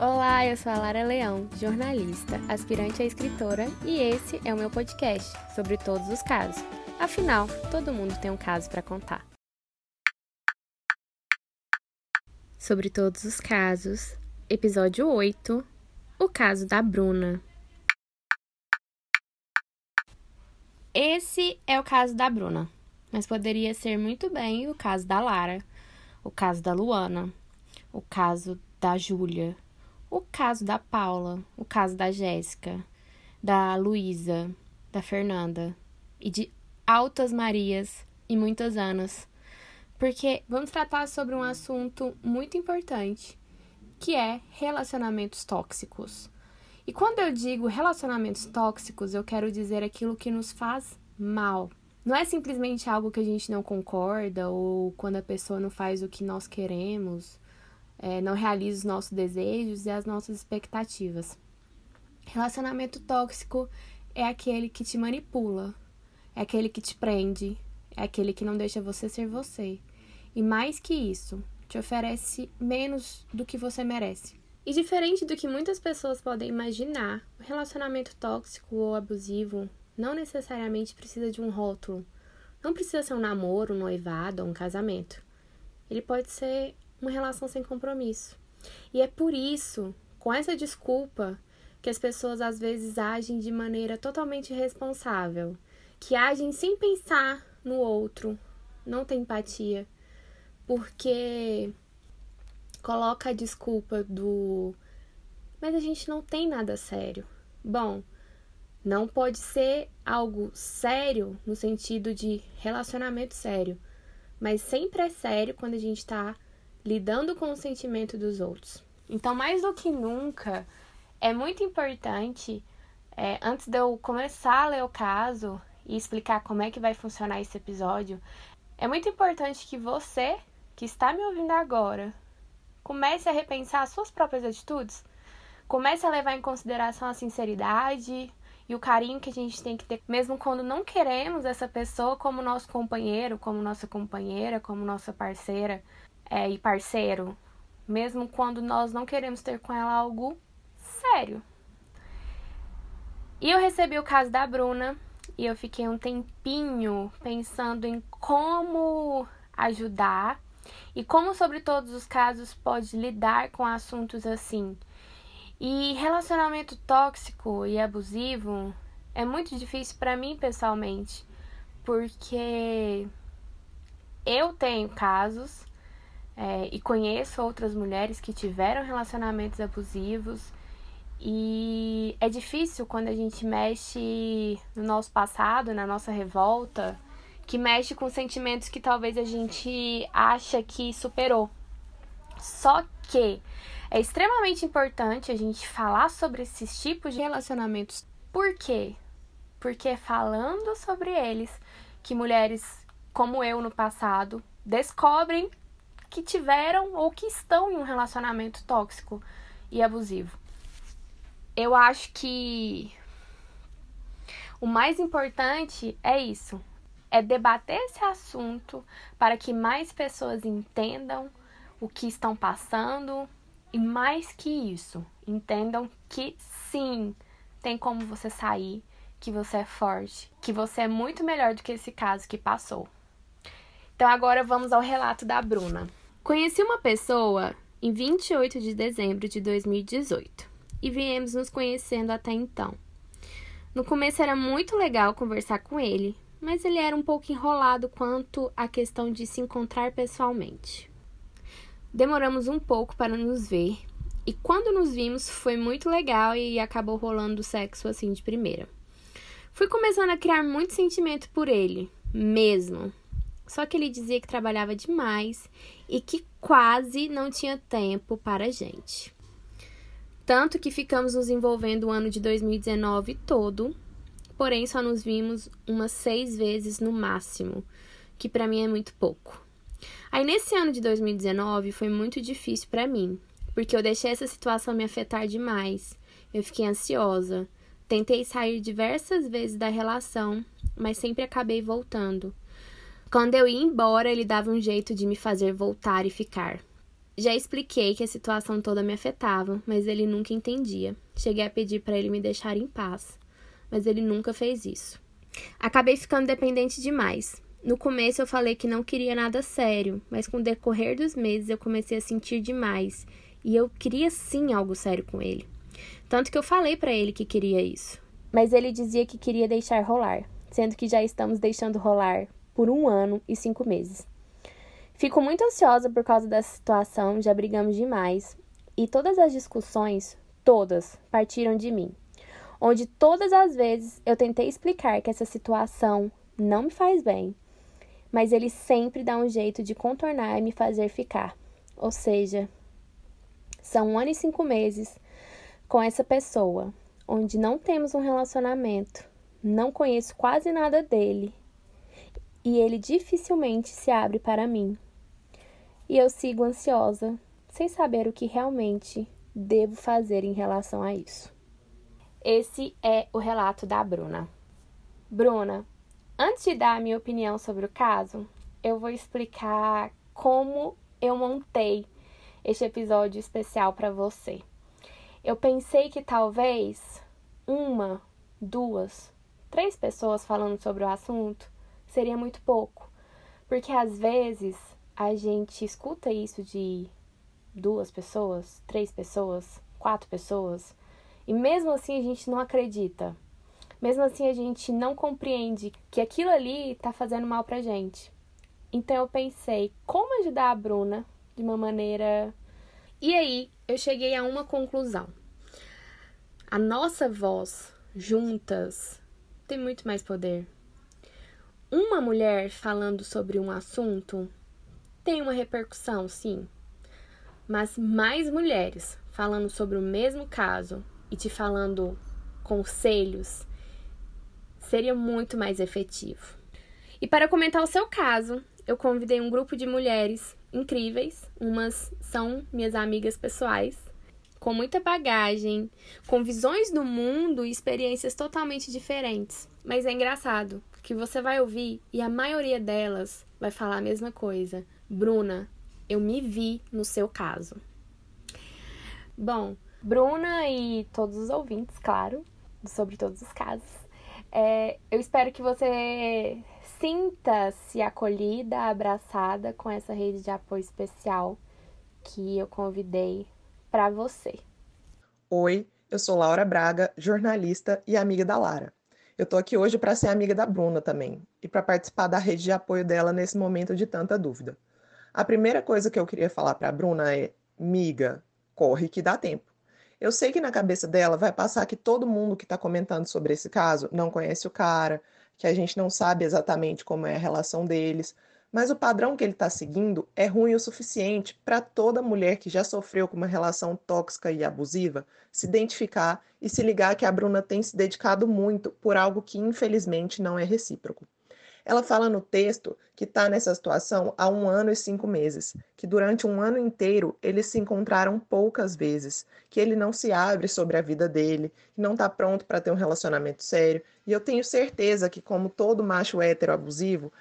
Olá, eu sou a Lara Leão, jornalista, aspirante a escritora, e esse é o meu podcast sobre todos os casos. Afinal, todo mundo tem um caso para contar. Sobre todos os casos, episódio 8, o caso da Bruna. Esse é o caso da Bruna, mas poderia ser muito bem o caso da Lara, o caso da Luana, o caso da Júlia, o caso da Paula, o caso da Jéssica, da Luísa, da Fernanda e de altas Marias e muitos anos, porque vamos tratar sobre um assunto muito importante, que é relacionamentos tóxicos. E quando eu digo relacionamentos tóxicos, eu quero dizer aquilo que nos faz mal. Não é simplesmente algo que a gente não concorda ou quando a pessoa não faz o que nós queremos, não realiza os nossos desejos e as nossas expectativas. Relacionamento tóxico é aquele que te manipula, é aquele que te prende, é aquele que não deixa você ser você. E mais que isso, te oferece menos do que você merece. E diferente do que muitas pessoas podem imaginar, o relacionamento tóxico ou abusivo não necessariamente precisa de um rótulo. Não precisa ser um namoro, um noivado ou um casamento. Ele pode ser uma relação sem compromisso. E é por isso, com essa desculpa, que as pessoas às vezes agem de maneira totalmente irresponsável, que agem sem pensar no outro, não tem empatia, porque coloca a desculpa do "mas a gente não tem nada sério". Bom, não pode ser algo sério no sentido de relacionamento sério, mas sempre é sério quando a gente está lidando com o sentimento dos outros. Então, mais do que nunca, é muito importante, antes de eu começar a ler o caso e explicar como é que vai funcionar esse episódio, é muito importante que você, que está me ouvindo agora, comece a repensar as suas próprias atitudes, comece a levar em consideração a sinceridade e o carinho que a gente tem que ter, mesmo quando não queremos essa pessoa como nosso companheiro, como nossa companheira, como nossa parceira. E parceiro, mesmo quando nós não queremos ter com ela algo sério. E eu recebi o caso da Bruna e eu fiquei um tempinho pensando em como ajudar e como, sobre todos os casos, pode lidar com assuntos assim. E relacionamento tóxico e abusivo é muito difícil para mim pessoalmente, porque eu tenho casos e conheço outras mulheres que tiveram relacionamentos abusivos, e é difícil quando a gente mexe no nosso passado, na nossa revolta, que mexe com sentimentos que talvez a gente acha que superou. Só que é extremamente importante a gente falar sobre esses tipos de relacionamentos. Por quê? Porque é falando sobre eles que mulheres como eu no passado descobrem que tiveram ou que estão em um relacionamento tóxico e abusivo. Eu acho que o mais importante é isso, é debater esse assunto para que mais pessoas entendam o que estão passando e, mais que isso, entendam que sim, tem como você sair, que você é forte, que você é muito melhor do que esse caso que passou. Então agora vamos ao relato da Bruna. Conheci uma pessoa em 28 de dezembro de 2018 e viemos nos conhecendo até então. No começo era muito legal conversar com ele, mas ele era um pouco enrolado quanto à questão de se encontrar pessoalmente. Demoramos um pouco para nos ver e quando nos vimos foi muito legal e acabou rolando o sexo assim de primeira. Fui começando a criar muito sentimento por ele, mesmo. Só que ele dizia que trabalhava demais e que quase não tinha tempo para a gente. Tanto que ficamos nos envolvendo o ano de 2019 todo, porém só nos vimos umas 6 vezes no máximo, que para mim é muito pouco. Aí nesse ano de 2019 foi muito difícil para mim, porque eu deixei essa situação me afetar demais, eu fiquei ansiosa, tentei sair diversas vezes da relação, mas sempre acabei voltando. Quando eu ia embora, ele dava um jeito de me fazer voltar e ficar. Já expliquei que a situação toda me afetava, mas ele nunca entendia. Cheguei a pedir para ele me deixar em paz, mas ele nunca fez isso. Acabei ficando dependente demais. No começo eu falei que não queria nada sério, mas com o decorrer dos meses eu comecei a sentir demais e eu queria sim algo sério com ele. Tanto que eu falei para ele que queria isso, mas ele dizia que queria deixar rolar, sendo que já estamos deixando rolar por 1 ano e 5 meses. Fico muito ansiosa por causa dessa situação, já brigamos demais e todas as discussões, todas, partiram de mim, onde todas as vezes eu tentei explicar que essa situação não me faz bem, mas ele sempre dá um jeito de contornar e me fazer ficar. Ou seja, são 1 ano e 5 meses com essa pessoa, onde não temos um relacionamento, não conheço quase nada dele, e ele dificilmente se abre para mim. E eu sigo ansiosa, sem saber o que realmente devo fazer em relação a isso. Esse é o relato da Bruna. Bruna, antes de dar a minha opinião sobre o caso, eu vou explicar como eu montei este episódio especial para você. Eu pensei que talvez 1, 2, 3 pessoas falando sobre o assunto seria muito pouco, porque às vezes a gente escuta isso de 2 pessoas, 3 pessoas, 4 pessoas, e mesmo assim a gente não acredita. Mesmo assim a gente não compreende que aquilo ali tá fazendo mal pra gente. Então eu pensei, como ajudar a Bruna de uma maneira... E aí, eu cheguei a uma conclusão. A nossa voz, juntas, tem muito mais poder. Uma mulher falando sobre um assunto tem uma repercussão, sim. Mas mais mulheres falando sobre o mesmo caso e te falando conselhos seria muito mais efetivo. E para comentar o seu caso, eu convidei um grupo de mulheres incríveis, umas são minhas amigas pessoais, com muita bagagem, com visões do mundo e experiências totalmente diferentes. Mas é engraçado que você vai ouvir e a maioria delas vai falar a mesma coisa. Bruna, eu me vi no seu caso. Bom, Bruna e todos os ouvintes, claro, sobre todos os casos, eu espero que você sinta-se acolhida, abraçada com essa rede de apoio especial que eu convidei para você. Oi, eu sou Laura Braga, jornalista e amiga da Lara. Eu tô aqui hoje para ser amiga da Bruna também e para participar da rede de apoio dela nesse momento de tanta dúvida. A primeira coisa que eu queria falar para a Bruna é: miga, corre que dá tempo. Eu sei que na cabeça dela vai passar que todo mundo que está comentando sobre esse caso não conhece o cara, que a gente não sabe exatamente como é a relação deles, mas o padrão que ele está seguindo é ruim o suficiente para toda mulher que já sofreu com uma relação tóxica e abusiva se identificar e se ligar que a Bruna tem se dedicado muito por algo que infelizmente não é recíproco. Ela fala no texto que está nessa situação há 1 ano e 5 meses, que durante 1 ano inteiro eles se encontraram poucas vezes, que ele não se abre sobre a vida dele, que não está pronto para ter um relacionamento sério. E eu tenho certeza que, como todo macho hétero abusivo,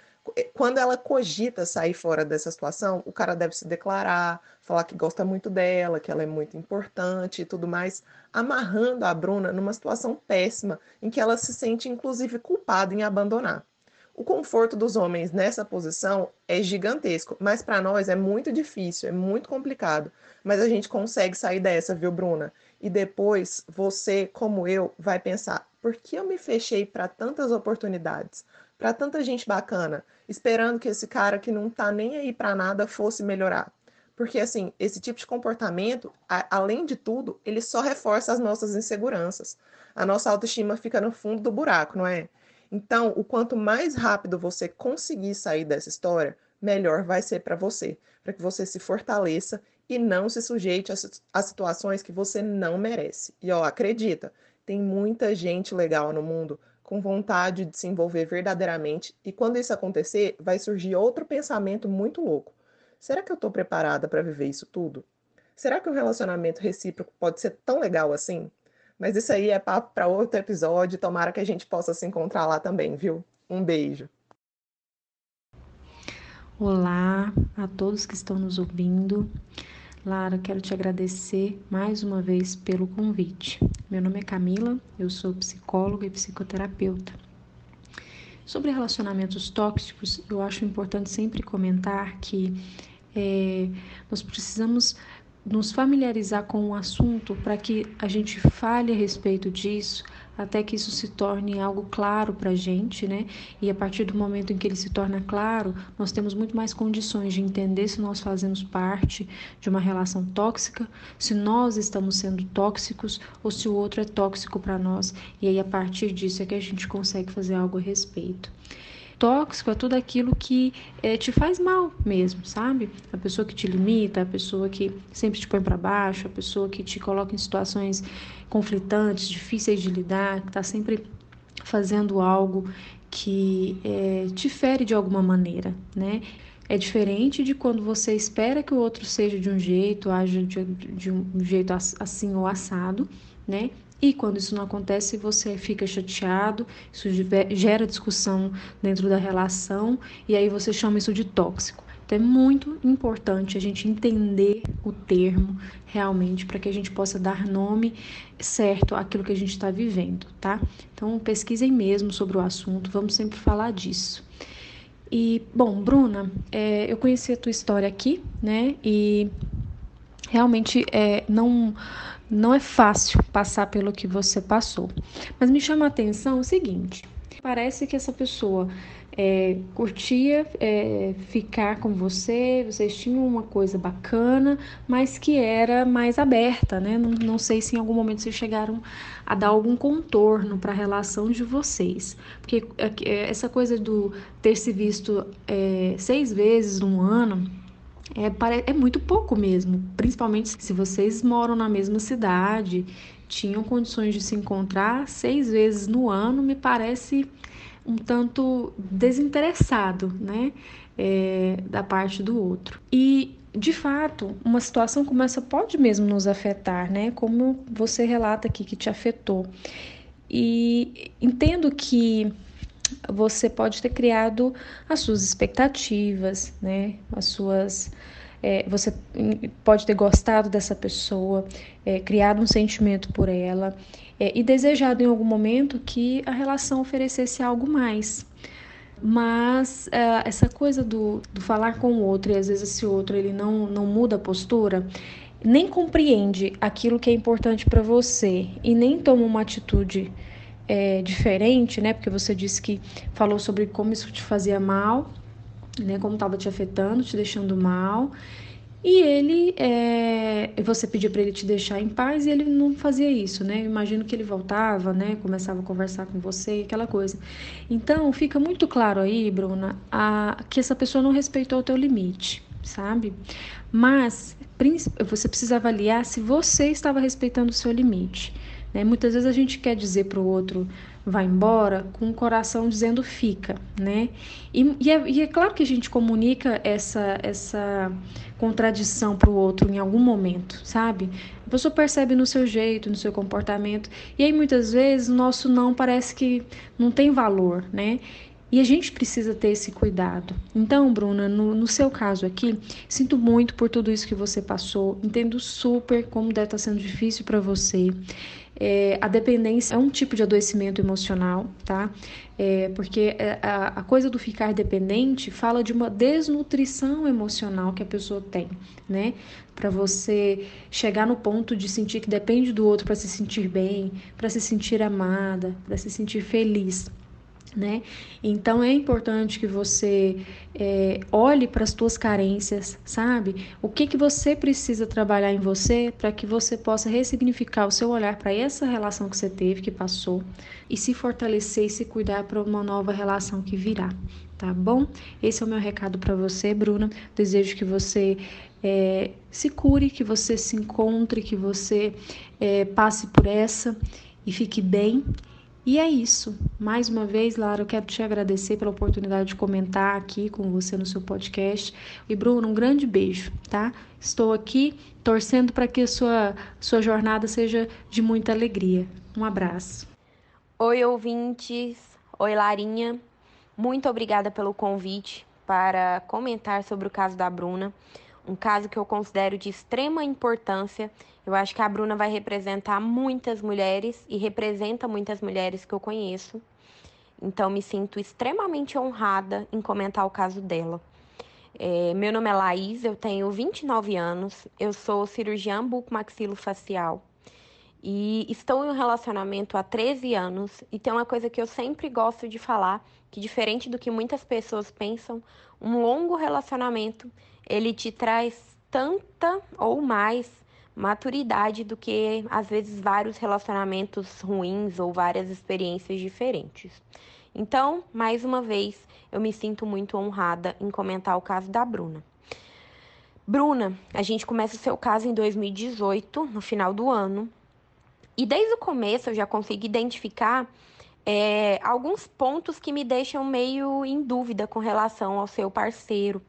quando ela cogita sair fora dessa situação, o cara deve se declarar, falar que gosta muito dela, que ela é muito importante e tudo mais, amarrando a Bruna numa situação péssima, em que ela se sente, inclusive, culpada em abandonar. O conforto dos homens nessa posição é gigantesco, mas para nós é muito difícil, é muito complicado. Mas a gente consegue sair dessa, viu, Bruna? E depois você, como eu, vai pensar: por que eu me fechei para tantas oportunidades, para tanta gente bacana, esperando que esse cara que não tá nem aí para nada fosse melhorar? Porque, assim, esse tipo de comportamento, além de tudo, ele só reforça as nossas inseguranças. A nossa autoestima fica no fundo do buraco, não é? Então, o quanto mais rápido você conseguir sair dessa história, melhor vai ser para você, para que você se fortaleça e não se sujeite a situações que você não merece. E, ó, acredita, tem muita gente legal no mundo com vontade de se envolver verdadeiramente e quando isso acontecer, vai surgir outro pensamento muito louco. Será que eu estou preparada para viver isso tudo? Será que um relacionamento recíproco pode ser tão legal assim? Mas isso aí é papo para outro episódio, tomara que a gente possa se encontrar lá também, viu? Um beijo. Olá a todos que estão nos ouvindo. Lara, quero te agradecer mais uma vez pelo convite. Meu nome é Camila, eu sou psicóloga e psicoterapeuta. Sobre relacionamentos tóxicos, eu acho importante sempre comentar que nós precisamos nos familiarizar com o assunto para que a gente fale a respeito disso, até que isso se torne algo claro para a gente, né? E a partir do momento em que ele se torna claro, nós temos muito mais condições de entender se nós fazemos parte de uma relação tóxica, se nós estamos sendo tóxicos ou se o outro é tóxico para nós. E aí, a partir disso, é que a gente consegue fazer algo a respeito. Tóxico é tudo aquilo que te faz mal mesmo, sabe? A pessoa que te limita, a pessoa que sempre te põe para baixo, a pessoa que te coloca em situações conflitantes, difíceis de lidar, que está sempre fazendo algo que te fere de alguma maneira, né? É diferente de quando você espera que o outro seja de um jeito, aja de um jeito assim ou assado, né? E quando isso não acontece, você fica chateado, isso gera discussão dentro da relação, e aí você chama isso de tóxico. Então é muito importante a gente entender o termo realmente para que a gente possa dar nome certo àquilo que a gente está vivendo, tá? Então pesquisem mesmo sobre o assunto, vamos sempre falar disso. E, bom, Bruna, eu conheci a tua história aqui, né? E realmente não é fácil passar pelo que você passou. Mas me chama a atenção o seguinte: parece que essa pessoa curtia ficar com você, vocês tinham uma coisa bacana, mas que era mais aberta, né? Não sei se em algum momento vocês chegaram a dar algum contorno para a relação de vocês. Porque essa coisa do ter se visto 6 vezes num ano é muito pouco mesmo, principalmente se vocês moram na mesma cidade, tinham condições de se encontrar 6 vezes no ano, me parece um tanto desinteressado, né, da parte do outro. E, de fato, uma situação como essa pode mesmo nos afetar, né, como você relata aqui que te afetou. E entendo que você pode ter criado as suas expectativas, né? Você pode ter gostado dessa pessoa, criado um sentimento por ela e desejado em algum momento que a relação oferecesse algo mais. Mas essa coisa do falar com o outro, e às vezes esse outro ele não muda a postura, nem compreende aquilo que é importante para você e nem toma uma atitude diferente, né? Porque você disse que falou sobre como isso te fazia mal, né? Como estava te afetando, te deixando mal. E você pedia para ele te deixar em paz e ele não fazia isso, né? Eu imagino que ele voltava, né? Começava a conversar com você, aquela coisa. Então, fica muito claro aí, Bruna, que essa pessoa não respeitou o teu limite, sabe? Mas você precisa avaliar se você estava respeitando o seu limite. Muitas vezes a gente quer dizer para o outro vai embora com o coração dizendo fica, né? E é claro que a gente comunica essa contradição para o outro em algum momento, sabe? A pessoa percebe no seu jeito, no seu comportamento, e aí muitas vezes o nosso não parece que não tem valor, né? E a gente precisa ter esse cuidado. Então, Bruna, no seu caso aqui, sinto muito por tudo isso que você passou, entendo super como deve estar sendo difícil para você. A dependência é um tipo de adoecimento emocional, tá? Porque a coisa do ficar dependente fala de uma desnutrição emocional que a pessoa tem, né? Para você chegar no ponto de sentir que depende do outro para se sentir bem, para se sentir amada, para se sentir feliz, né? Então é importante que você olhe para as tuas carências, sabe? O que você precisa trabalhar em você para que você possa ressignificar o seu olhar para essa relação que você teve, que passou, e se fortalecer e se cuidar para uma nova relação que virá, tá bom? Esse é o meu recado para você, Bruna. Desejo que você se cure, que você se encontre, que você passe por essa e fique bem. E é isso. Mais uma vez, Lara, eu quero te agradecer pela oportunidade de comentar aqui com você no seu podcast. E, Bruno, um grande beijo, tá? Estou aqui torcendo para que a sua jornada seja de muita alegria. Um abraço. Oi, ouvintes. Oi, Larinha. Muito obrigada pelo convite para comentar sobre o caso da Bruna. um caso que eu considero de extrema importância. Eu acho que a Bruna vai representar muitas mulheres e representa muitas mulheres que eu conheço. Então, me sinto extremamente honrada em comentar o caso dela. Meu nome é Laís, eu tenho 29 anos, eu sou cirurgiã bucomaxilofacial e estou em um relacionamento há 13 anos. E tem uma coisa que eu sempre gosto de falar, que diferente do que muitas pessoas pensam, um longo relacionamento, ele te traz tanta ou mais maturidade do que, às vezes, vários relacionamentos ruins ou várias experiências diferentes. Então, mais uma vez, eu me sinto muito honrada em comentar o caso da Bruna. Bruna, a gente começa o seu caso em 2018, no final do ano, e desde o começo eu já consegui identificar alguns pontos que me deixam meio em dúvida com relação ao seu parceiro.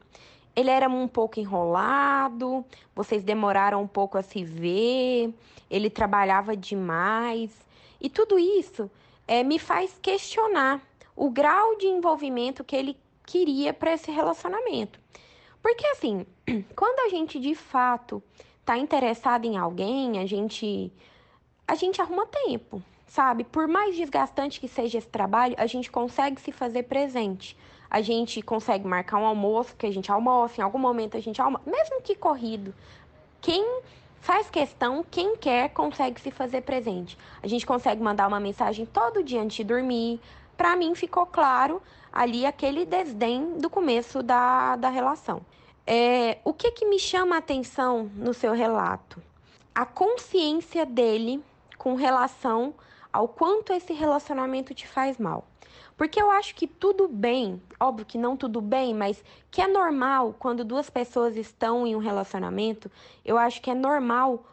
Ele era um pouco enrolado, vocês demoraram um pouco a se ver, ele trabalhava demais. E tudo isso me faz questionar o grau de envolvimento que ele queria para esse relacionamento. Porque assim, quando a gente de fato está interessado em alguém, a gente arruma tempo, sabe? Por mais desgastante que seja esse trabalho, a gente consegue se fazer presente. A gente consegue marcar um almoço, que a gente almoça, em algum momento a gente almoça, mesmo que corrido. Quem faz questão, quem quer, consegue se fazer presente. A gente consegue mandar uma mensagem todo dia antes de dormir. Para mim ficou claro ali aquele desdém do começo da relação. O que me chama a atenção no seu relato? A consciência dele com relação ao quanto esse relacionamento te faz mal. Porque eu acho que tudo bem, óbvio que não tudo bem, mas que é normal quando duas pessoas estão em um relacionamento, eu acho que é normal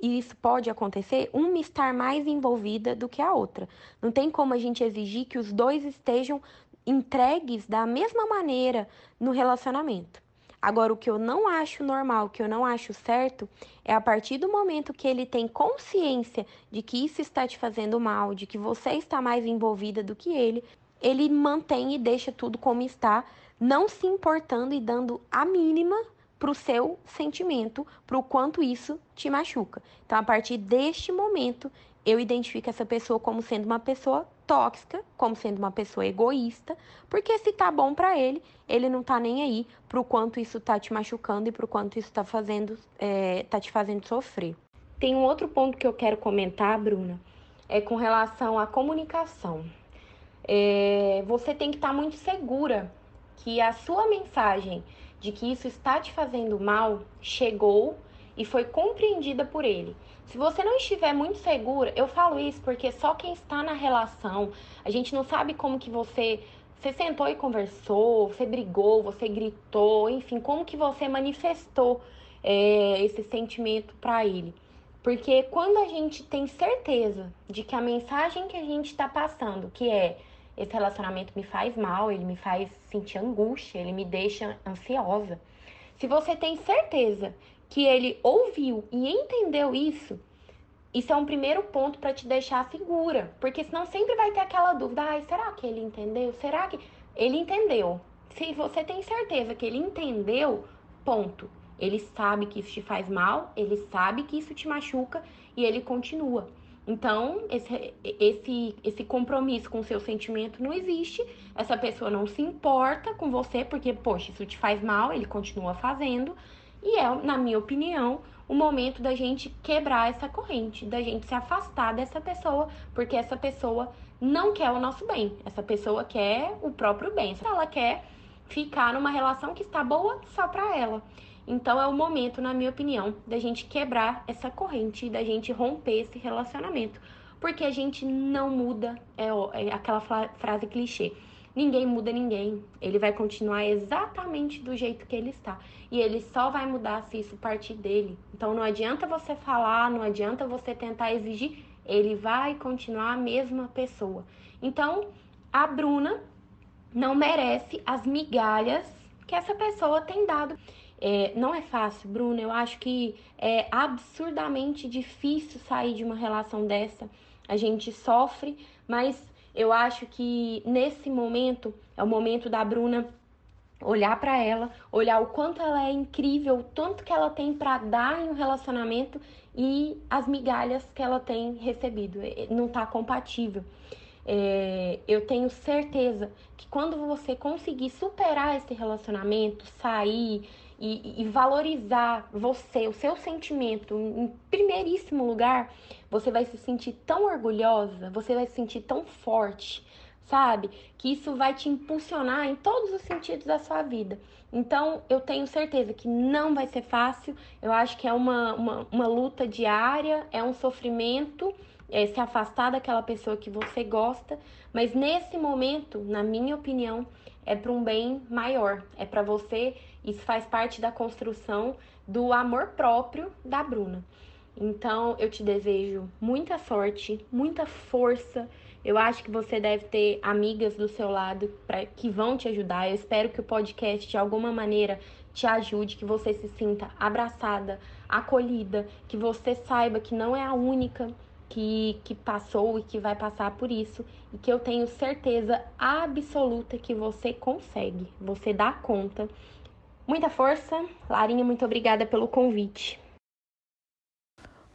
e isso pode acontecer, uma estar mais envolvida do que a outra. Não tem como a gente exigir que os dois estejam entregues da mesma maneira no relacionamento. Agora, o que eu não acho normal, o que eu não acho certo, é a partir do momento que ele tem consciência de que isso está te fazendo mal, de que você está mais envolvida do que ele mantém e deixa tudo como está, não se importando e dando a mínima para o seu sentimento, para o quanto isso te machuca. Então, a partir deste momento, eu identifico essa pessoa como sendo uma pessoa tóxica, como sendo uma pessoa egoísta, porque se tá bom pra ele, ele não tá nem aí pro quanto isso tá te machucando e pro quanto isso tá te fazendo sofrer. Tem um outro ponto que eu quero comentar, Bruna, é com relação à comunicação. Você tem que estar muito segura que a sua mensagem de que isso está te fazendo mal chegou e foi compreendida por ele. Se você não estiver muito segura, eu falo isso porque só quem está na relação, a gente não sabe como que você sentou e conversou, você brigou, você gritou, enfim, como que você manifestou esse sentimento para ele. Porque quando a gente tem certeza de que a mensagem que a gente está passando, que é esse relacionamento me faz mal, ele me faz sentir angústia, ele me deixa ansiosa. Se você tem certeza que ele ouviu e entendeu isso é um primeiro ponto para te deixar segura. Porque senão sempre vai ter aquela dúvida, será que ele entendeu? Será que ele entendeu? Se você tem certeza que ele entendeu, ponto. Ele sabe que isso te faz mal, ele sabe que isso te machuca e ele continua. Então, esse compromisso com o seu sentimento não existe. Essa pessoa não se importa com você porque, poxa, isso te faz mal, ele continua fazendo. E é, na minha opinião, o momento da gente quebrar essa corrente, da gente se afastar dessa pessoa, porque essa pessoa não quer o nosso bem, essa pessoa quer o próprio bem, ela quer ficar numa relação que está boa só para ela. Então é o momento, na minha opinião, da gente quebrar essa corrente, da gente romper esse relacionamento, porque a gente não muda, é aquela frase clichê. Ninguém muda ninguém, ele vai continuar exatamente do jeito que ele está. E ele só vai mudar se isso partir dele. Então não adianta você falar, não adianta você tentar exigir, ele vai continuar a mesma pessoa. Então a Bruna não merece as migalhas que essa pessoa tem dado. Não é fácil, Bruna, eu acho que é absurdamente difícil sair de uma relação dessa. A gente sofre, mas eu acho que nesse momento é o momento da Bruna olhar para ela, olhar o quanto ela é incrível, o tanto que ela tem para dar em um relacionamento e as migalhas que ela tem recebido. Não está compatível. Eu tenho certeza que quando você conseguir superar esse relacionamento, sair e valorizar você, o seu sentimento em primeiríssimo lugar, você vai se sentir tão orgulhosa, você vai se sentir tão forte, sabe? Que isso vai te impulsionar em todos os sentidos da sua vida. Então, eu tenho certeza que não vai ser fácil. Eu acho que é uma luta diária, é um sofrimento, se afastar daquela pessoa que você gosta, mas nesse momento, na minha opinião, é para um bem maior, é para você, isso faz parte da construção do amor próprio da Bruna. Então, eu te desejo muita sorte, muita força. Eu acho que você deve ter amigas do seu lado que vão te ajudar. Eu espero que o podcast, de alguma maneira, te ajude, que você se sinta abraçada, acolhida, que você saiba que não é a única que passou e que vai passar por isso, e que eu tenho certeza absoluta que você consegue, você dá conta. Muita força. Larinha, muito obrigada pelo convite.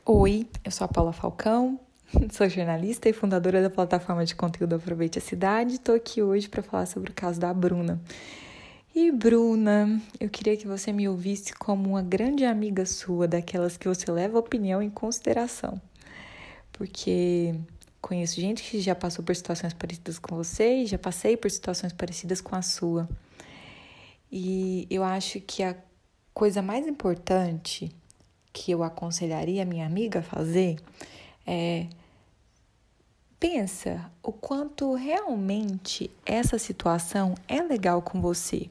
Oi, eu sou a Paula Falcão, sou jornalista e fundadora da plataforma de conteúdo Aproveite a Cidade. Estou aqui hoje para falar sobre o caso da Bruna. E Bruna, eu queria que você me ouvisse como uma grande amiga sua, daquelas que você leva a opinião em consideração. Porque conheço gente que já passou por situações parecidas com você e já passei por situações parecidas com a sua. E eu acho que a coisa mais importante que eu aconselharia a minha amiga a fazer é: pensa o quanto realmente essa situação é legal com você,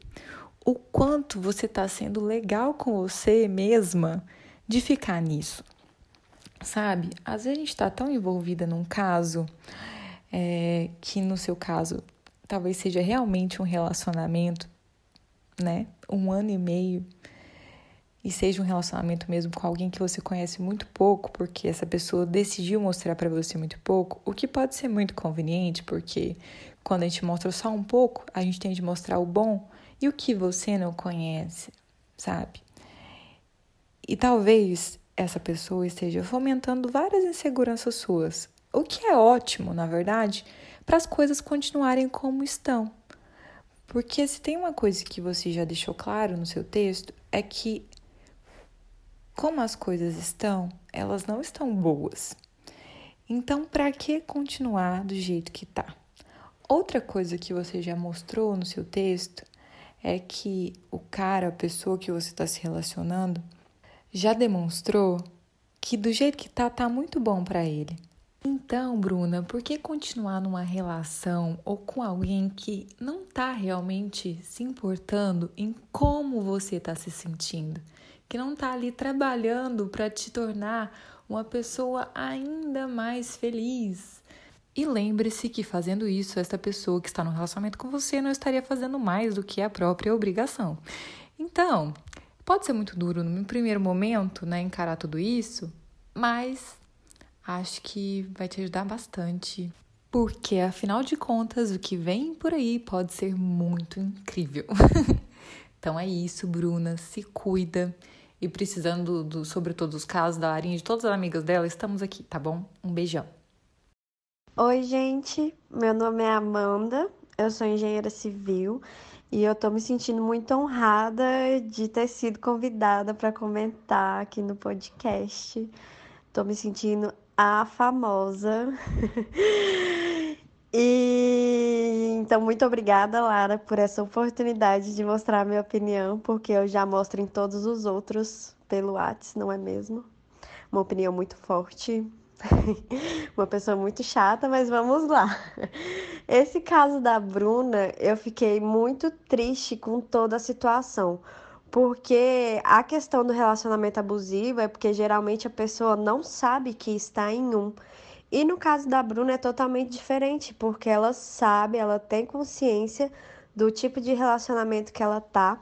o quanto você está sendo legal com você mesma de ficar nisso. Sabe, às vezes a gente está tão envolvida num caso, que no seu caso talvez seja realmente um relacionamento, né? 1 ano e meio, e seja um relacionamento mesmo com alguém que você conhece muito pouco, porque essa pessoa decidiu mostrar para você muito pouco, o que pode ser muito conveniente, porque quando a gente mostra só um pouco, a gente tem de mostrar o bom e o que você não conhece, sabe? E talvez essa pessoa esteja fomentando várias inseguranças suas, o que é ótimo, na verdade, para as coisas continuarem como estão. Porque se tem uma coisa que você já deixou claro no seu texto, é que como as coisas estão, elas não estão boas. Então, para que continuar do jeito que está? Outra coisa que você já mostrou no seu texto é que o cara, a pessoa que você está se relacionando, já demonstrou que do jeito que tá muito bom pra ele. Então, Bruna, por que continuar numa relação ou com alguém que não tá realmente se importando em como você tá se sentindo? Que não tá ali trabalhando pra te tornar uma pessoa ainda mais feliz? E lembre-se que fazendo isso, essa pessoa que está no relacionamento com você não estaria fazendo mais do que a própria obrigação. Então, pode ser muito duro no primeiro momento, né, encarar tudo isso, mas acho que vai te ajudar bastante. Porque, afinal de contas, o que vem por aí pode ser muito incrível. Então é isso, Bruna, se cuida. E precisando do Sobre Todos os Casos, da Larinha, de todas as amigas dela, estamos aqui, tá bom? Um beijão. Oi, gente. Meu nome é Amanda, eu sou engenheira civil. E eu tô me sentindo muito honrada de ter sido convidada para comentar aqui no podcast. Tô me sentindo a famosa. E então, muito obrigada, Lara, por essa oportunidade de mostrar a minha opinião, porque eu já mostro em todos os outros pelo Whats, não é mesmo? Uma opinião muito forte. Uma pessoa muito chata, mas vamos lá. Esse caso da Bruna, eu fiquei muito triste com toda a situação, porque a questão do relacionamento abusivo é porque geralmente a pessoa não sabe que está em um. E no caso da Bruna é totalmente diferente, porque ela sabe, ela tem consciência do tipo de relacionamento que ela tá,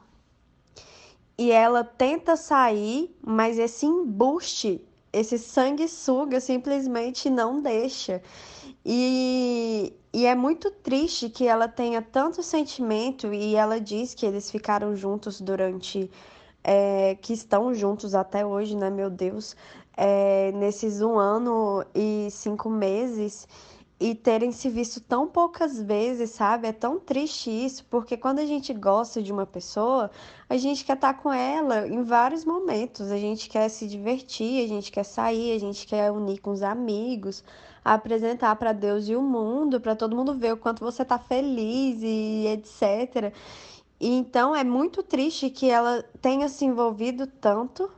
e ela tenta sair, mas esse embuste esse sanguessuga simplesmente não deixa. E é muito triste que ela tenha tanto sentimento, e ela diz que eles ficaram juntos durante... que estão juntos até hoje, né, meu Deus, nesses 1 ano e 5 meses, e terem se visto tão poucas vezes, sabe? É tão triste isso, porque quando a gente gosta de uma pessoa, a gente quer estar com ela em vários momentos, a gente quer se divertir, a gente quer sair, a gente quer unir com os amigos, apresentar para Deus e o mundo, para todo mundo ver o quanto você tá feliz e etc. Então é muito triste que ela tenha se envolvido tanto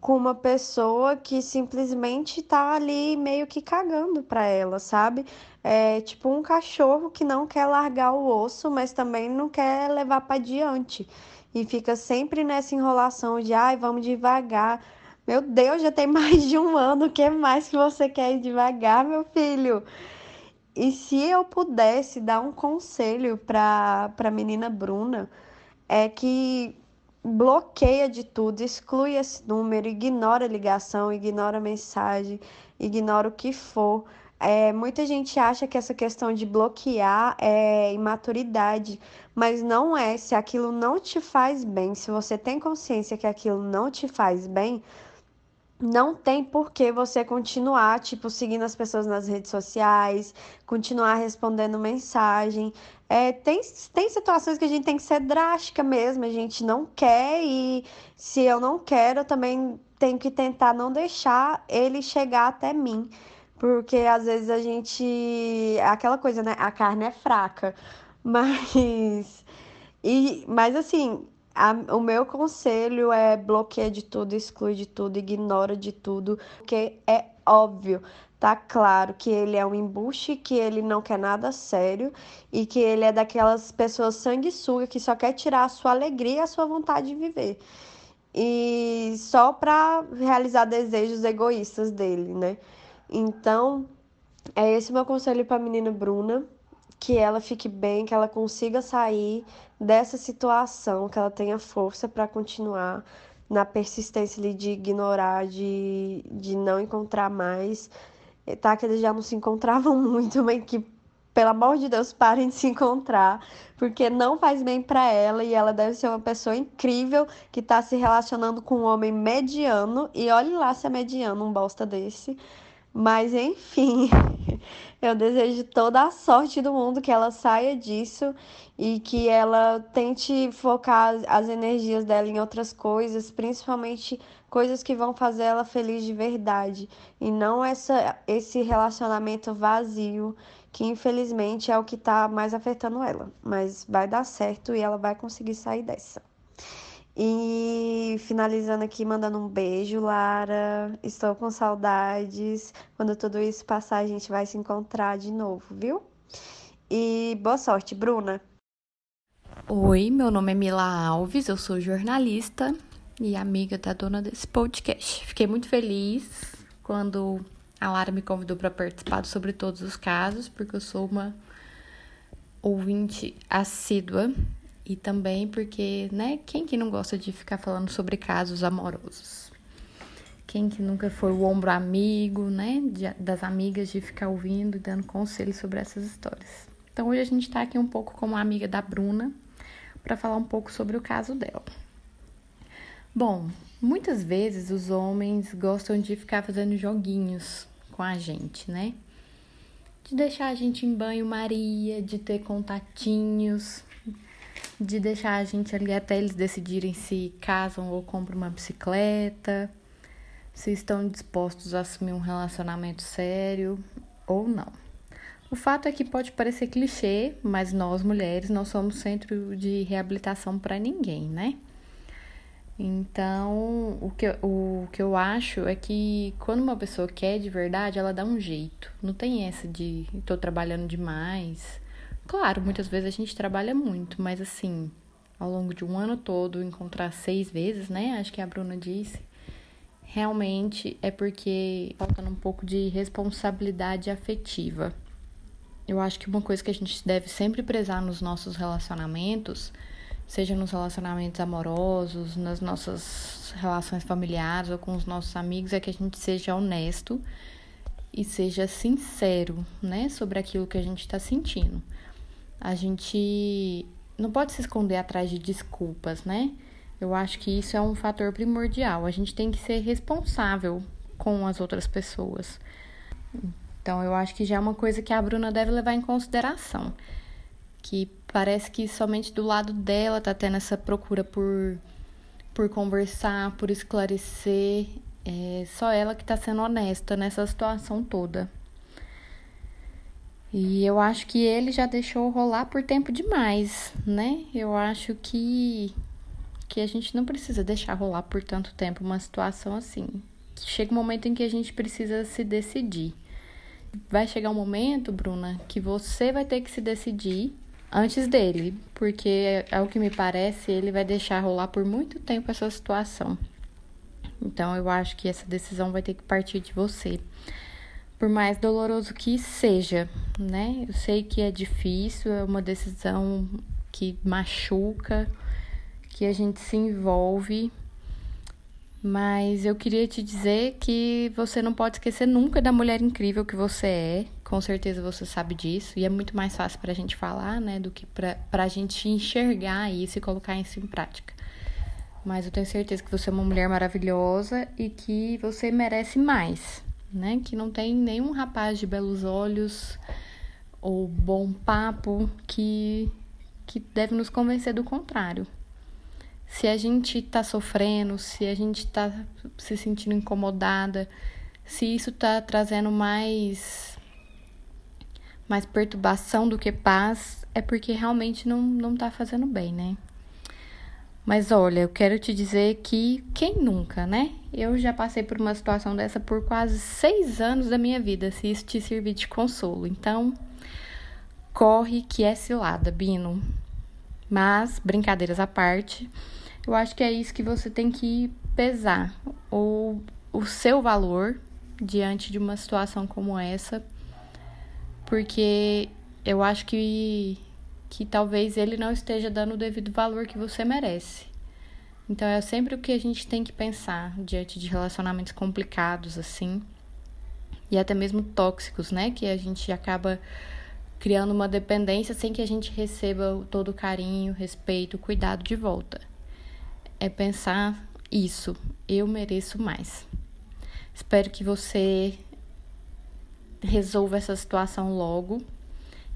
com uma pessoa que simplesmente tá ali meio que cagando para ela, sabe? É tipo um cachorro que não quer largar o osso, mas também não quer levar para diante. E fica sempre nessa enrolação de, ai, vamos devagar. Meu Deus, já tem mais de 1 ano, o que mais que você quer ir devagar, meu filho? E se eu pudesse dar um conselho para a menina Bruna, é que bloqueia de tudo, exclui esse número, ignora a ligação, ignora a mensagem, ignora o que for. Muita gente acha que essa questão de bloquear é imaturidade, mas não é. Se aquilo não te faz bem, se você tem consciência que aquilo não te faz bem, não tem por que você continuar, tipo, seguindo as pessoas nas redes sociais, continuar respondendo mensagem. Tem situações que a gente tem que ser drástica mesmo, a gente não quer, e se eu não quero, eu também tenho que tentar não deixar ele chegar até mim. Porque às vezes a gente... aquela coisa, né? A carne é fraca. Mas assim... O meu conselho é bloqueia de tudo, exclui de tudo, ignora de tudo, porque é óbvio, tá claro que ele é um embuste, que ele não quer nada sério e que ele é daquelas pessoas sanguessuga que só quer tirar a sua alegria e a sua vontade de viver. E só pra realizar desejos egoístas dele, né? Então, é esse o meu conselho pra menina Bruna. Que ela fique bem, que ela consiga sair dessa situação, que ela tenha força para continuar na persistência ali de ignorar, de não encontrar mais. Tá, que eles já não se encontravam muito, mas que, pelo amor de Deus, parem de se encontrar, porque não faz bem para ela, e ela deve ser uma pessoa incrível que tá se relacionando com um homem mediano, e olhe lá se é mediano um bosta desse. Mas, enfim, eu desejo toda a sorte do mundo que ela saia disso e que ela tente focar as energias dela em outras coisas, principalmente coisas que vão fazer ela feliz de verdade. E não esse relacionamento vazio, que infelizmente é o que tá mais afetando ela. Mas vai dar certo e ela vai conseguir sair dessa. E finalizando aqui, mandando um beijo, Lara. Estou com saudades. Quando tudo isso passar, a gente vai se encontrar de novo, viu? E boa sorte, Bruna. Oi, meu nome é Mila Alves, eu sou jornalista e amiga da dona desse podcast. Fiquei muito feliz quando a Lara me convidou para participar do Sobre Todos os Casos, porque eu sou uma ouvinte assídua. E também porque, né, quem que não gosta de ficar falando sobre casos amorosos? Quem que nunca foi o ombro amigo, né, das amigas, de ficar ouvindo e dando conselhos sobre essas histórias. Então, hoje a gente tá aqui um pouco como amiga da Bruna, para falar um pouco sobre o caso dela. Bom, muitas vezes os homens gostam de ficar fazendo joguinhos com a gente, né? De deixar a gente em banho-maria, de ter contatinhos... de deixar a gente ali até eles decidirem se casam ou compram uma bicicleta, se estão dispostos a assumir um relacionamento sério ou não. O fato é que pode parecer clichê, mas nós mulheres não somos centro de reabilitação para ninguém, né? Então, o que eu acho é que quando uma pessoa quer de verdade, ela dá um jeito. Não tem essa de tô trabalhando demais... Claro, muitas vezes a gente trabalha muito, mas assim, ao longo de 1 ano todo, encontrar 6 vezes, né? Acho que a Bruna disse. Realmente é porque falta um pouco de responsabilidade afetiva. Eu acho que uma coisa que a gente deve sempre prezar nos nossos relacionamentos seja nos relacionamentos amorosos, nas nossas relações familiares ou com os nossos amigos, é que a gente seja honesto e seja sincero, né, sobre aquilo que a gente está sentindo. A gente não pode se esconder atrás de desculpas, né? Eu acho que isso é um fator primordial. A gente tem que ser responsável com as outras pessoas. Então, eu acho que já é uma coisa que a Bruna deve levar em consideração. Que parece que somente do lado dela tá tendo essa procura por conversar, por esclarecer. É só ela que tá sendo honesta nessa situação toda. E eu acho que ele já deixou rolar por tempo demais, né? Eu acho que a gente não precisa deixar rolar por tanto tempo uma situação assim. Chega um momento em que a gente precisa se decidir. Vai chegar um momento, Bruna, que você vai ter que se decidir antes dele, porque, ao que me parece, ele vai deixar rolar por muito tempo essa situação. Então, eu acho que essa decisão vai ter que partir de você, por mais doloroso que seja, né? Eu sei que é difícil, é uma decisão que machuca, que a gente se envolve, mas eu queria te dizer que você não pode esquecer nunca da mulher incrível que você é, com certeza você sabe disso, e é muito mais fácil pra gente falar, né, do que pra gente enxergar isso e colocar isso em prática. Mas eu tenho certeza que você é uma mulher maravilhosa e que você merece mais, né, que não tem nenhum rapaz de belos olhos ou bom papo que deve nos convencer do contrário. Se a gente tá sofrendo, se a gente tá se sentindo incomodada, se isso tá trazendo mais perturbação do que paz, é porque realmente não tá fazendo bem, né? Mas olha, eu quero te dizer que quem nunca, né? Eu já passei por uma situação dessa por quase 6 anos da minha vida, se isso te servir de consolo. Então, corre que é cilada, Bino. Mas, brincadeiras à parte, eu acho que é isso que você tem que pesar. Ou o seu valor diante de uma situação como essa. Porque eu acho que talvez ele não esteja dando o devido valor que você merece. Então, é sempre o que a gente tem que pensar diante de relacionamentos complicados, assim. E até mesmo tóxicos, né? Que a gente acaba criando uma dependência sem que a gente receba todo o carinho, respeito, cuidado de volta. É pensar isso, eu mereço mais. Espero que você resolva essa situação logo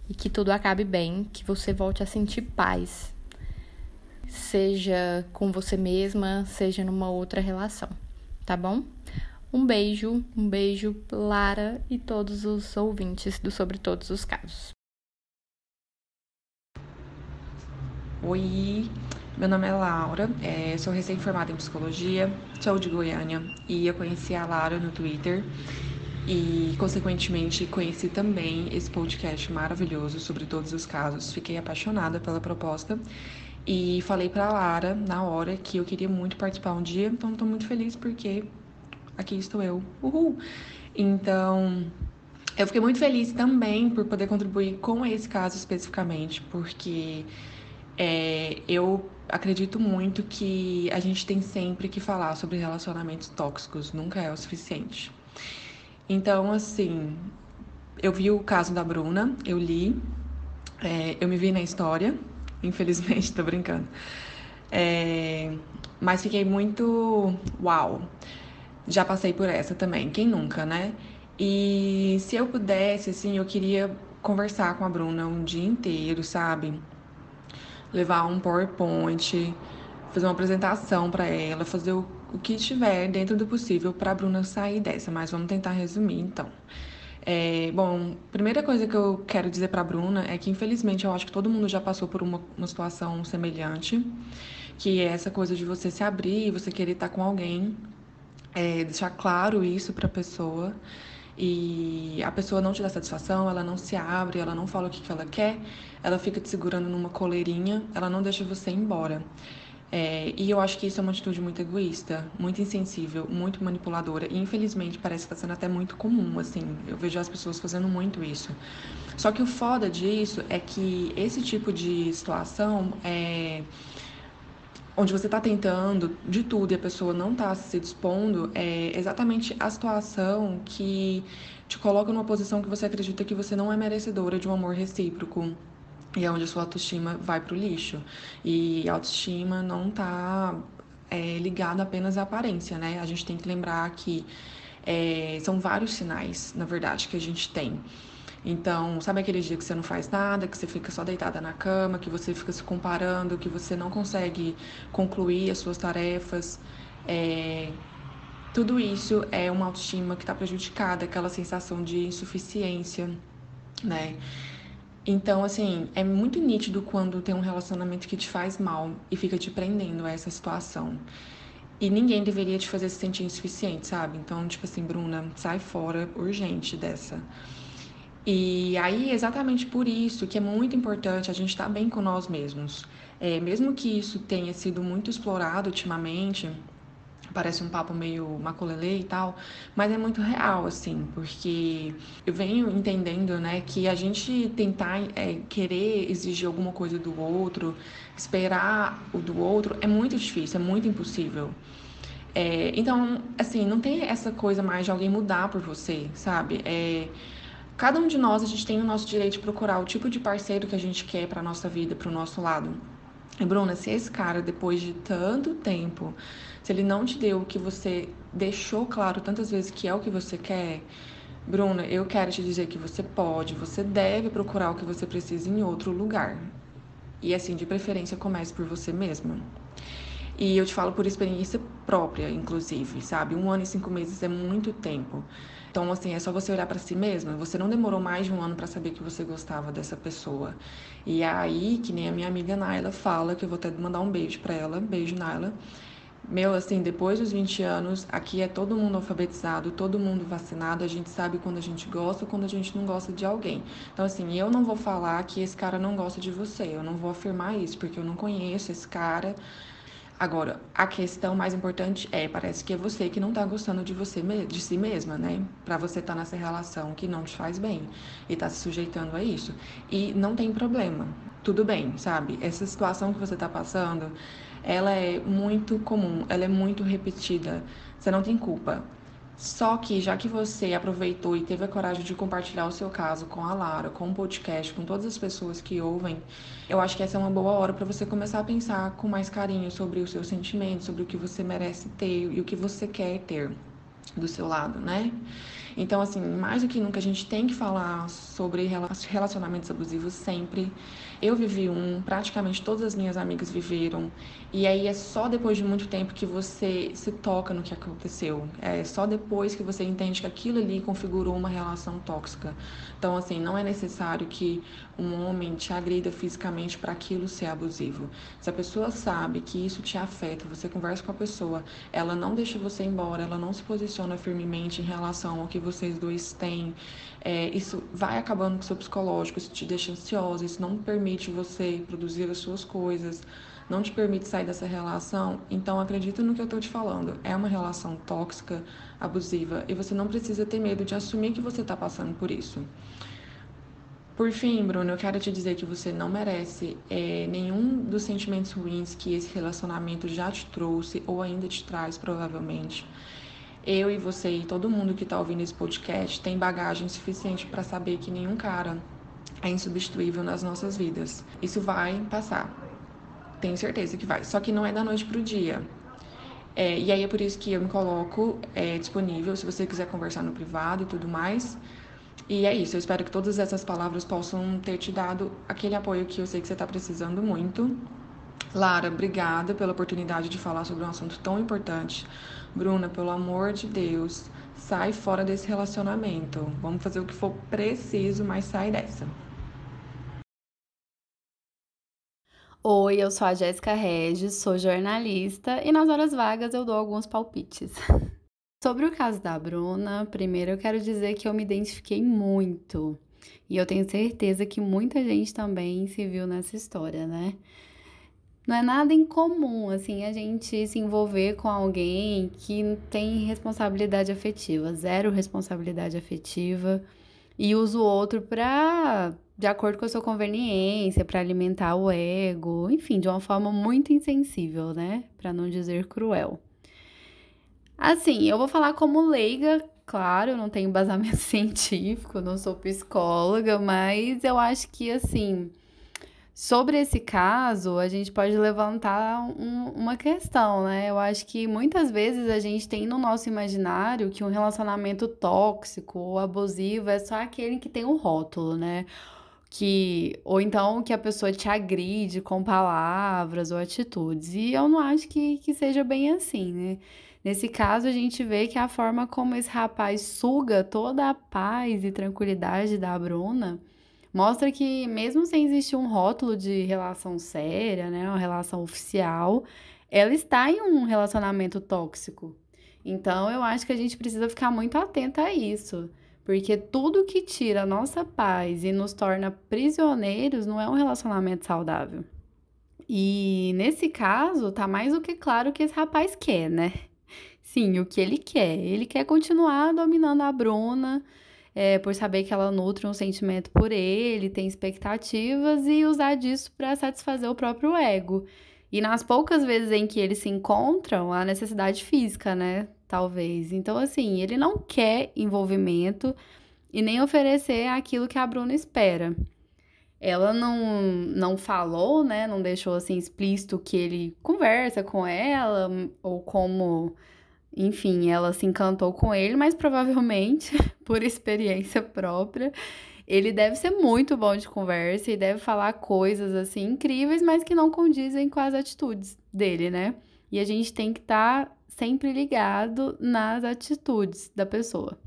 e que tudo acabe bem, que você volte a sentir paz, seja com você mesma, seja numa outra relação, tá bom? Um beijo, Lara e todos os ouvintes do Sobre Todos os Casos. Oi, meu nome é Laura, sou recém-formada em psicologia, sou de Goiânia e eu conheci a Lara no Twitter e, consequentemente, conheci também esse podcast maravilhoso Sobre Todos os Casos. Fiquei apaixonada pela proposta e falei pra Lara na hora que eu queria muito participar um dia, então estou muito feliz porque aqui estou eu. Uhul! Então, eu fiquei muito feliz também por poder contribuir com esse caso especificamente, porque eu acredito muito que a gente tem sempre que falar sobre relacionamentos tóxicos, nunca é o suficiente. Então, assim, eu vi o caso da Bruna, eu li, eu me vi na história, infelizmente, tô brincando, mas fiquei muito uau, já passei por essa também, quem nunca, né? E se eu pudesse, assim, eu queria conversar com a Bruna um dia inteiro, sabe? Levar um PowerPoint, fazer uma apresentação para ela, fazer o que tiver dentro do possível para a Bruna sair dessa, mas vamos tentar resumir, então. Bom, primeira coisa que eu quero dizer para a Bruna é que, infelizmente, eu acho que todo mundo já passou por uma situação semelhante, que é essa coisa de você se abrir, você querer estar com alguém, deixar claro isso para a pessoa, e a pessoa não te dá satisfação, ela não se abre, ela não fala o que ela quer, ela fica te segurando numa coleirinha, ela não deixa você ir embora. E eu acho que isso é uma atitude muito egoísta, muito insensível, muito manipuladora. E infelizmente parece que está sendo até muito comum, assim. Eu vejo as pessoas fazendo muito isso. Só que o foda disso é que esse tipo de situação é... onde você está tentando de tudo e a pessoa não está se dispondo, é exatamente a situação que te coloca numa posição que você acredita que você não é merecedora de um amor recíproco. E é onde a sua autoestima vai pro lixo. E a autoestima não está ligada apenas à aparência, né? A gente tem que lembrar que são vários sinais, na verdade, que a gente tem. Então, sabe aquele dia que você não faz nada, que você fica só deitada na cama, que você fica se comparando, que você não consegue concluir as suas tarefas? Tudo isso é uma autoestima que está prejudicada, aquela sensação de insuficiência, né? Então, assim, é muito nítido quando tem um relacionamento que te faz mal e fica te prendendo a essa situação. E ninguém deveria te fazer se sentir insuficiente, sabe? Então, tipo assim, Bruna, sai fora urgente dessa. E aí, exatamente por isso que é muito importante a gente estar bem com nós mesmos. Mesmo que isso tenha sido muito explorado ultimamente, parece um papo meio maculelê e tal, mas é muito real, assim, porque eu venho entendendo, né, que a gente tentar querer exigir alguma coisa do outro, esperar o do outro, é muito difícil, é muito impossível. Então, assim, não tem essa coisa mais de alguém mudar por você, sabe? Cada um de nós, a gente tem o nosso direito de procurar o tipo de parceiro que a gente quer para a nossa vida, para o nosso lado. E, Bruna, se esse cara, depois de tanto tempo, se ele não te deu o que você deixou claro tantas vezes que é o que você quer, Bruna, eu quero te dizer que você pode, você deve procurar o que você precisa em outro lugar. E, assim, de preferência, comece por você mesma. E eu te falo por experiência própria, inclusive, sabe? 1 ano e 5 meses é muito tempo. Então, assim, é só você olhar pra si mesma. Você não demorou mais de 1 ano pra saber que você gostava dessa pessoa. E aí, que nem a minha amiga Naila fala, que eu vou até mandar um beijo pra ela. Beijo, Naila. Meu, assim, depois dos 20 anos, aqui é todo mundo alfabetizado, todo mundo vacinado. A gente sabe quando a gente gosta, quando a gente não gosta de alguém. Então, assim, eu não vou falar que esse cara não gosta de você. Eu não vou afirmar isso, porque eu não conheço esse cara. Agora, a questão mais importante parece que é você que não tá gostando de você, de si mesma, né? Pra você tá nessa relação que não te faz bem e tá se sujeitando a isso. E não tem problema, tudo bem, sabe? Essa situação que você tá passando, ela é muito comum, ela é muito repetida, você não tem culpa. Só que, já que você aproveitou e teve a coragem de compartilhar o seu caso com a Lara, com o podcast, com todas as pessoas que ouvem, eu acho que essa é uma boa hora para você começar a pensar com mais carinho sobre os seus sentimentos, sobre o que você merece ter e o que você quer ter do seu lado, né? Então, assim, mais do que nunca, a gente tem que falar sobre relacionamentos abusivos sempre. Eu vivi um, praticamente todas as minhas amigas viveram. E aí é só depois de muito tempo que você se toca no que aconteceu. É só depois que você entende que aquilo ali configurou uma relação tóxica. Então, assim, não é necessário que um homem te agrida fisicamente para aquilo ser abusivo. Se a pessoa sabe que isso te afeta, você conversa com a pessoa, ela não deixa você embora, ela não se posiciona firmemente em relação ao que vocês dois têm, isso vai acabando com o seu psicológico, isso te deixa ansiosa, isso não permite você produzir as suas coisas, não te permite sair dessa relação. Então, acredita no que eu tô te falando, é uma relação tóxica, abusiva, e você não precisa ter medo de assumir que você tá passando por isso. Por fim, Bruno, eu quero te dizer que você não merece nenhum dos sentimentos ruins que esse relacionamento já te trouxe ou ainda te traz, provavelmente. Eu e você e todo mundo que tá ouvindo esse podcast tem bagagem suficiente para saber que nenhum cara é insubstituível nas nossas vidas. Isso vai passar. Tenho certeza que vai. Só que não é da noite pro dia. E aí é por isso que eu me coloco disponível, se você quiser conversar no privado e tudo mais. E é isso. Eu espero que todas essas palavras possam ter te dado aquele apoio que eu sei que você tá precisando muito. Lara, obrigada pela oportunidade de falar sobre um assunto tão importante. Bruna, pelo amor de Deus, sai fora desse relacionamento. Vamos fazer o que for preciso, mas sai dessa. Oi, eu sou a Jéssica Regis, sou jornalista e nas horas vagas eu dou alguns palpites. Sobre o caso da Bruna, primeiro eu quero dizer que eu me identifiquei muito. E eu tenho certeza que muita gente também se viu nessa história, né? Não é nada incomum, assim, a gente se envolver com alguém que tem responsabilidade afetiva, zero responsabilidade afetiva, e usa o outro de acordo com a sua conveniência, para alimentar o ego, enfim, de uma forma muito insensível, né? Para não dizer cruel. Assim, eu vou falar como leiga, claro, eu não tenho embasamento científico, não sou psicóloga, mas eu acho que, assim, sobre esse caso, a gente pode levantar uma questão, né? Eu acho que muitas vezes a gente tem no nosso imaginário que um relacionamento tóxico ou abusivo é só aquele que tem um rótulo, né? Ou então que a pessoa te agride com palavras ou atitudes. E eu não acho que seja bem assim, né? Nesse caso, a gente vê que a forma como esse rapaz suga toda a paz e tranquilidade da Bruna mostra que, mesmo sem existir um rótulo de relação séria, né, uma relação oficial, ela está em um relacionamento tóxico. Então, eu acho que a gente precisa ficar muito atenta a isso, porque tudo que tira a nossa paz e nos torna prisioneiros não é um relacionamento saudável. E, nesse caso, tá mais do que claro que esse rapaz quer, né? Sim, o que ele quer. Ele quer continuar dominando a Bruna, por saber que ela nutre um sentimento por ele, tem expectativas e usar disso para satisfazer o próprio ego. E nas poucas vezes em que eles se encontram, a necessidade física, né? Talvez. Então, assim, ele não quer envolvimento e nem oferecer aquilo que a Bruna espera. Ela não falou, né? Não deixou, assim, explícito que ele conversa com ela ou como... Enfim, ela se encantou com ele, mas provavelmente, por experiência própria, ele deve ser muito bom de conversa e deve falar coisas, assim, incríveis, mas que não condizem com as atitudes dele, né? E a gente tem que estar sempre ligado nas atitudes da pessoa.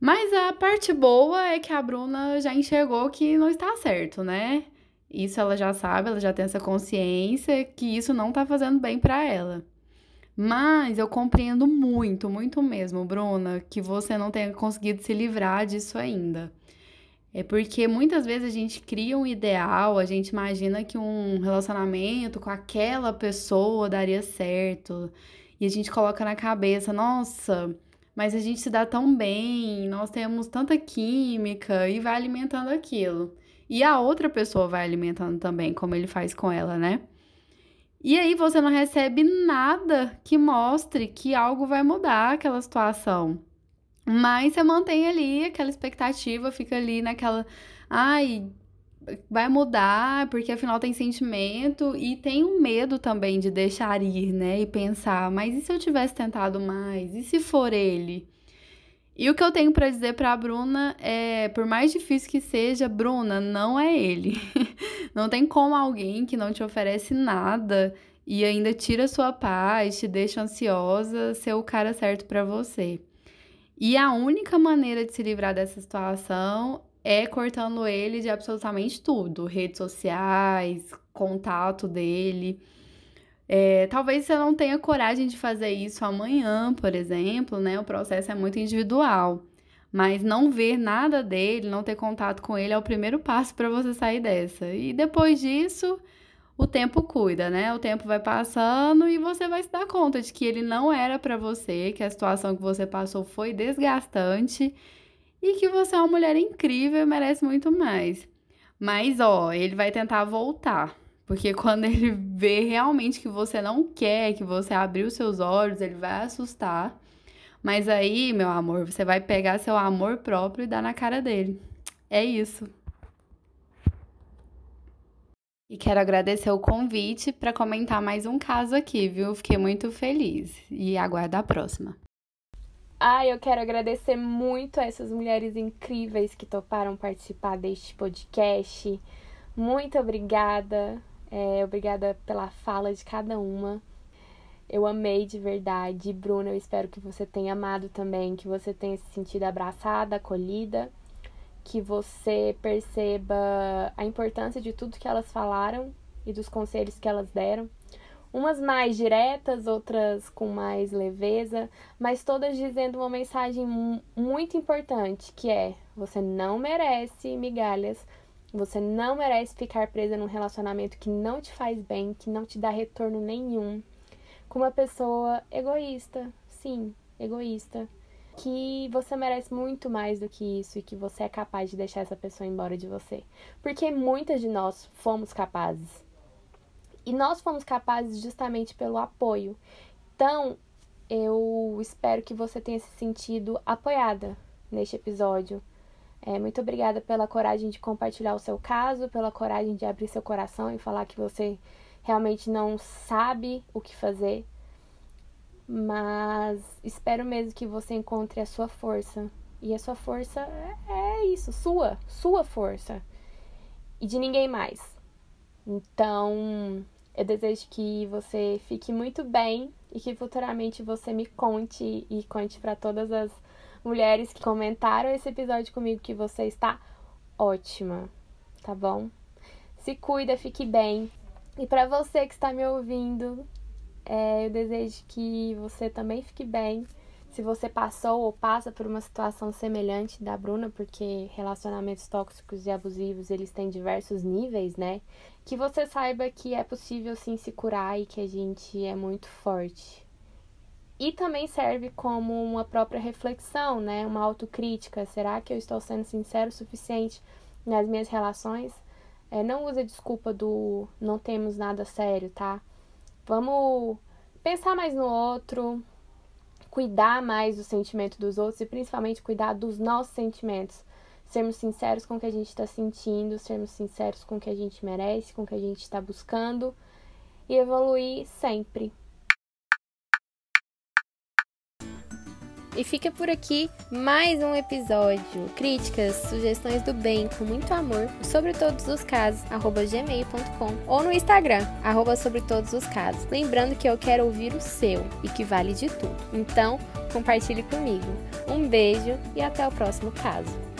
Mas a parte boa é que a Bruna já enxergou que não está certo, né? Isso ela já sabe, ela já tem essa consciência que isso não está fazendo bem para ela. Mas eu compreendo muito, muito mesmo, Bruna, que você não tenha conseguido se livrar disso ainda. É porque muitas vezes a gente cria um ideal, a gente imagina que um relacionamento com aquela pessoa daria certo. E a gente coloca na cabeça, nossa, mas a gente se dá tão bem, nós temos tanta química, e vai alimentando aquilo. E a outra pessoa vai alimentando também, como ele faz com ela, né? E aí você não recebe nada que mostre que algo vai mudar aquela situação. Mas você mantém ali aquela expectativa, fica ali naquela... Ai, vai mudar, porque afinal tem sentimento. E tem um medo também de deixar ir, né? E pensar, mas e se eu tivesse tentado mais? E se for ele? E o que eu tenho pra dizer pra Bruna é... Por mais difícil que seja, Bruna, não é ele. Não tem como alguém que não te oferece nada e ainda tira sua paz, te deixa ansiosa, ser o cara certo pra você. E a única maneira de se livrar dessa situação é cortando ele de absolutamente tudo. Redes sociais, contato dele... Talvez você não tenha coragem de fazer isso amanhã, por exemplo, né? O processo é muito individual. Mas não ver nada dele, não ter contato com ele é o primeiro passo para você sair dessa. E depois disso, o tempo cuida, né? O tempo vai passando e você vai se dar conta de que ele não era para você, que a situação que você passou foi desgastante e que você é uma mulher incrível e merece muito mais. Mas, ele vai tentar voltar. Porque quando ele vê realmente que você não quer, que você abriu seus olhos, ele vai assustar. Mas aí, meu amor, você vai pegar seu amor próprio e dar na cara dele. É isso. E quero agradecer o convite para comentar mais um caso aqui, viu? Fiquei muito feliz e aguardo a próxima. Eu quero agradecer muito a essas mulheres incríveis que toparam participar deste podcast. Muito obrigada. Obrigada pela fala de cada uma. Eu amei de verdade. Bruna, eu espero que você tenha amado também, que você tenha se sentido abraçada, acolhida, que você perceba a importância de tudo que elas falaram e dos conselhos que elas deram. Umas mais diretas, outras com mais leveza, mas todas dizendo uma mensagem muito importante, que é: você não merece migalhas Você não merece ficar presa num relacionamento que não te faz bem, que não te dá retorno nenhum, com uma pessoa egoísta, sim, egoísta, que você merece muito mais do que isso e que você é capaz de deixar essa pessoa embora de você. Porque muitas de nós fomos capazes. E nós fomos capazes justamente pelo apoio. Então, eu espero que você tenha se sentido apoiada neste episódio. Muito obrigada pela coragem de compartilhar o seu caso, pela coragem de abrir seu coração e falar que você realmente não sabe o que fazer. Mas espero mesmo que você encontre a sua força. E a sua força é isso, sua força. E de ninguém mais. Então, eu desejo que você fique muito bem e que futuramente você me conte e conte para todas as mulheres que comentaram esse episódio comigo que você está ótima, tá bom? Se cuida, fique bem. E para você que está me ouvindo, eu desejo que você também fique bem. Se você passou ou passa por uma situação semelhante da Bruna, porque relacionamentos tóxicos e abusivos, eles têm diversos níveis, né? Que você saiba que é possível sim se curar e que a gente é muito forte. E também serve como uma própria reflexão, né? Uma autocrítica. Será que eu estou sendo sincero o suficiente nas minhas relações? Não usa a desculpa do não temos nada sério, tá? Vamos pensar mais no outro, cuidar mais do sentimento dos outros e principalmente cuidar dos nossos sentimentos. Sermos sinceros com o que a gente está sentindo, sermos sinceros com o que a gente merece, com o que a gente está buscando e evoluir sempre. E fica por aqui mais um episódio. Críticas, sugestões do bem, com muito amor, sobre todos os casos, @gmail.com ou no Instagram, @sobre todos os casos. Lembrando que eu quero ouvir o seu e que vale de tudo. Então, compartilhe comigo. Um beijo e até o próximo caso.